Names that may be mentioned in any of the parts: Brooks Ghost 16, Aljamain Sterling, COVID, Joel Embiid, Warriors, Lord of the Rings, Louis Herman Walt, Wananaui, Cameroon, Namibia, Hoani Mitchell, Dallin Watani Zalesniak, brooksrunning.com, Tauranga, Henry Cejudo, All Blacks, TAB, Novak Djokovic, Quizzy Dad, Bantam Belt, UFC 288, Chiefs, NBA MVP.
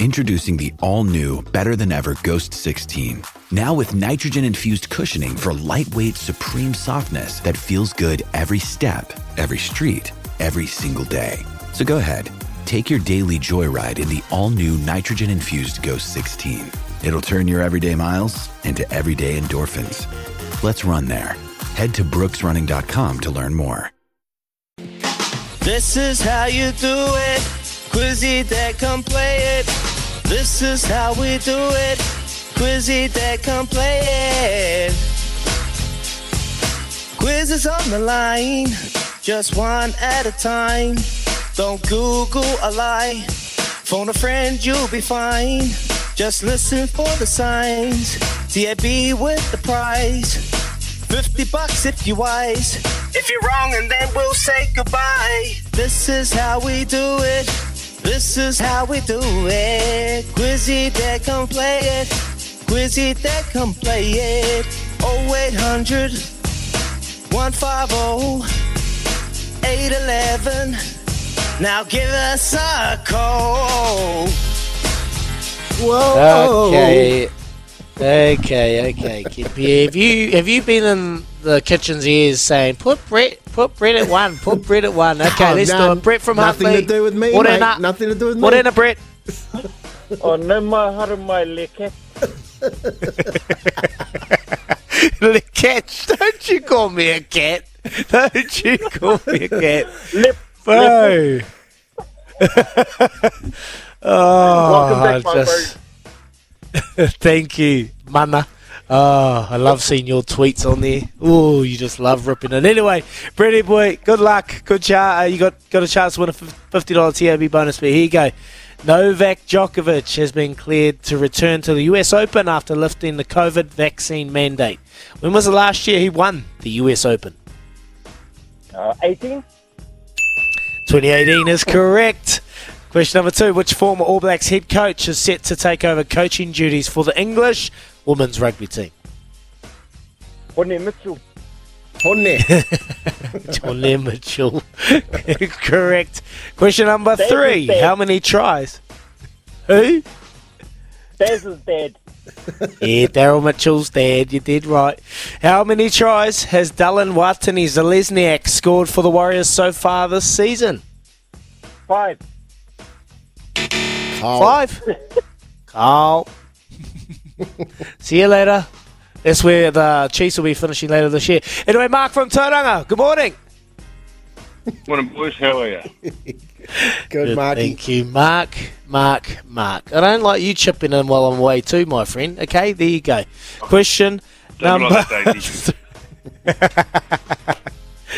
Introducing the all-new, better-than-ever Ghost 16. Now with nitrogen-infused cushioning for lightweight, supreme softness that feels good every step, every street, every single day. So go ahead, take your daily joyride in the all-new nitrogen-infused Ghost 16. It'll turn your everyday miles into everyday endorphins. Let's run there. Head to brooksrunning.com to learn more. This is how you do it. Quizzy Dad, come play it. This is how we do it. Quizzy Dad, come play it. Quiz is on the line, just one at a time. Don't Google a lie. Phone a friend, you'll be fine. Just listen for the signs. TAB with the prize. $50 if you're wise. If you're wrong, and then we'll say goodbye. This is how we do it. This is how we do it. Quizzy Dad, come play it. Quizzy Dad, come play it. 0800 150 811. Now give us a call. Whoa. Okay. Kippy, have you been in the kitchen's ears saying, put Brett at one. Okay, oh, let's do it. Brett from Huffley. Nothing to do with me, mate. Nothing to do with me. What in a Brett? Oh, no, my heart and my lecket. Lecket, don't you call me a cat. Don't you call me a cat. Bro. Welcome back, my bro. Thank you, Mana. Oh, I love seeing your tweets on there. Oh, you just love ripping it. Anyway, Brady boy, good luck. Good chance. You got a chance to win a $50 TAB bonus. But here you go. Novak Djokovic has been cleared to return to the US Open after lifting the COVID vaccine mandate. When was the last year he won the US Open? 2018 is correct. Question number 2, which former All Blacks head coach is set to take over coaching duties for the English women's rugby team? Hoani Mitchell. Hoani Mitchell. Correct. Question number 3, how many tries? Who? Daz is dead. Yeah, Daryl Mitchell's dead. You did right. How many tries has Dallin Watani Zalesniak scored for the Warriors so far this season? 5. Carl. 5. Carl. See you later. That's where the Chiefs will be finishing later this year. Anyway, Mark from Tauranga, good morning. Morning, boys. How are you? Good, Marky. Thank you, Mark. Mark. I don't like you chipping in while I'm away too, my friend. Okay, there you go. Question number...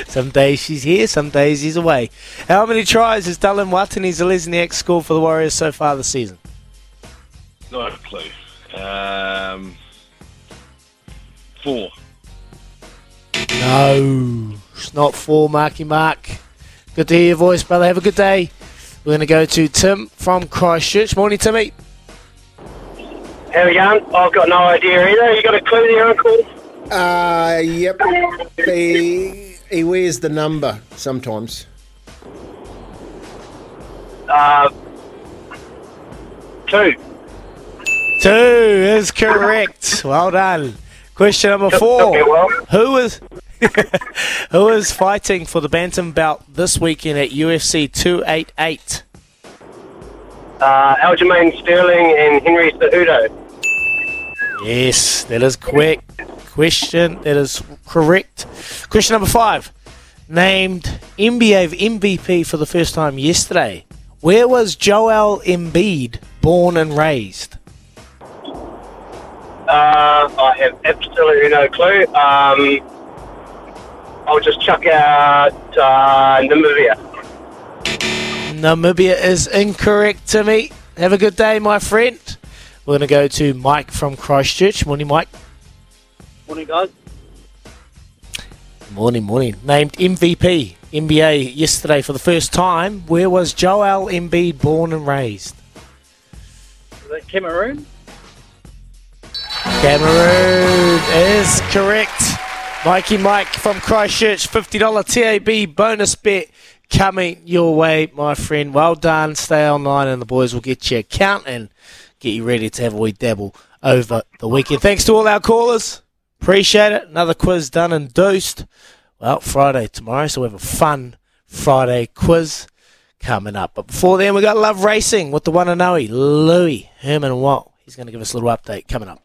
Some days she's here, some days she's away. How many tries has Dallin Watani Zalesniak scored for the Warriors so far this season? Not a clue. 4. No, it's not 4, Marky Mark. Good to hear your voice, brother. Have a good day. We're going to go to Tim from Christchurch. Morning, Timmy. How we going? I've got no idea either. You got a clue there, Uncle? Yep. He wears the number sometimes. 2. 2 is correct. Well done. Question number 4. Who is fighting for the Bantam Belt this weekend at UFC 288? Aljamain Sterling and Henry Cejudo. Yes, that is quick. Question that is correct. Question number 5. Named NBA MVP for the first time yesterday. Where was Joel Embiid born and raised? I have absolutely no clue. I'll just chuck out Namibia. Namibia is incorrect, Timmy. Have a good day, my friend. We're going to go to Mike from Christchurch. Morning, Mike. Morning, guys. Morning. Named MVP, NBA, yesterday for the first time. Where was Joel Embiid born and raised? Is that Cameroon? Cameroon is correct. Mikey Mike from Christchurch, $50 TAB bonus bet coming your way, my friend. Well done. Stay online and the boys will get you a count and get you ready to have a wee dabble over the weekend. Thanks to all our callers. Appreciate it. Another quiz done and deuced. Well, Friday tomorrow, so we have a fun Friday quiz coming up. But before then, we got Love Racing with the Wananaui, Louis Herman Walt. He's going to give us a little update coming up.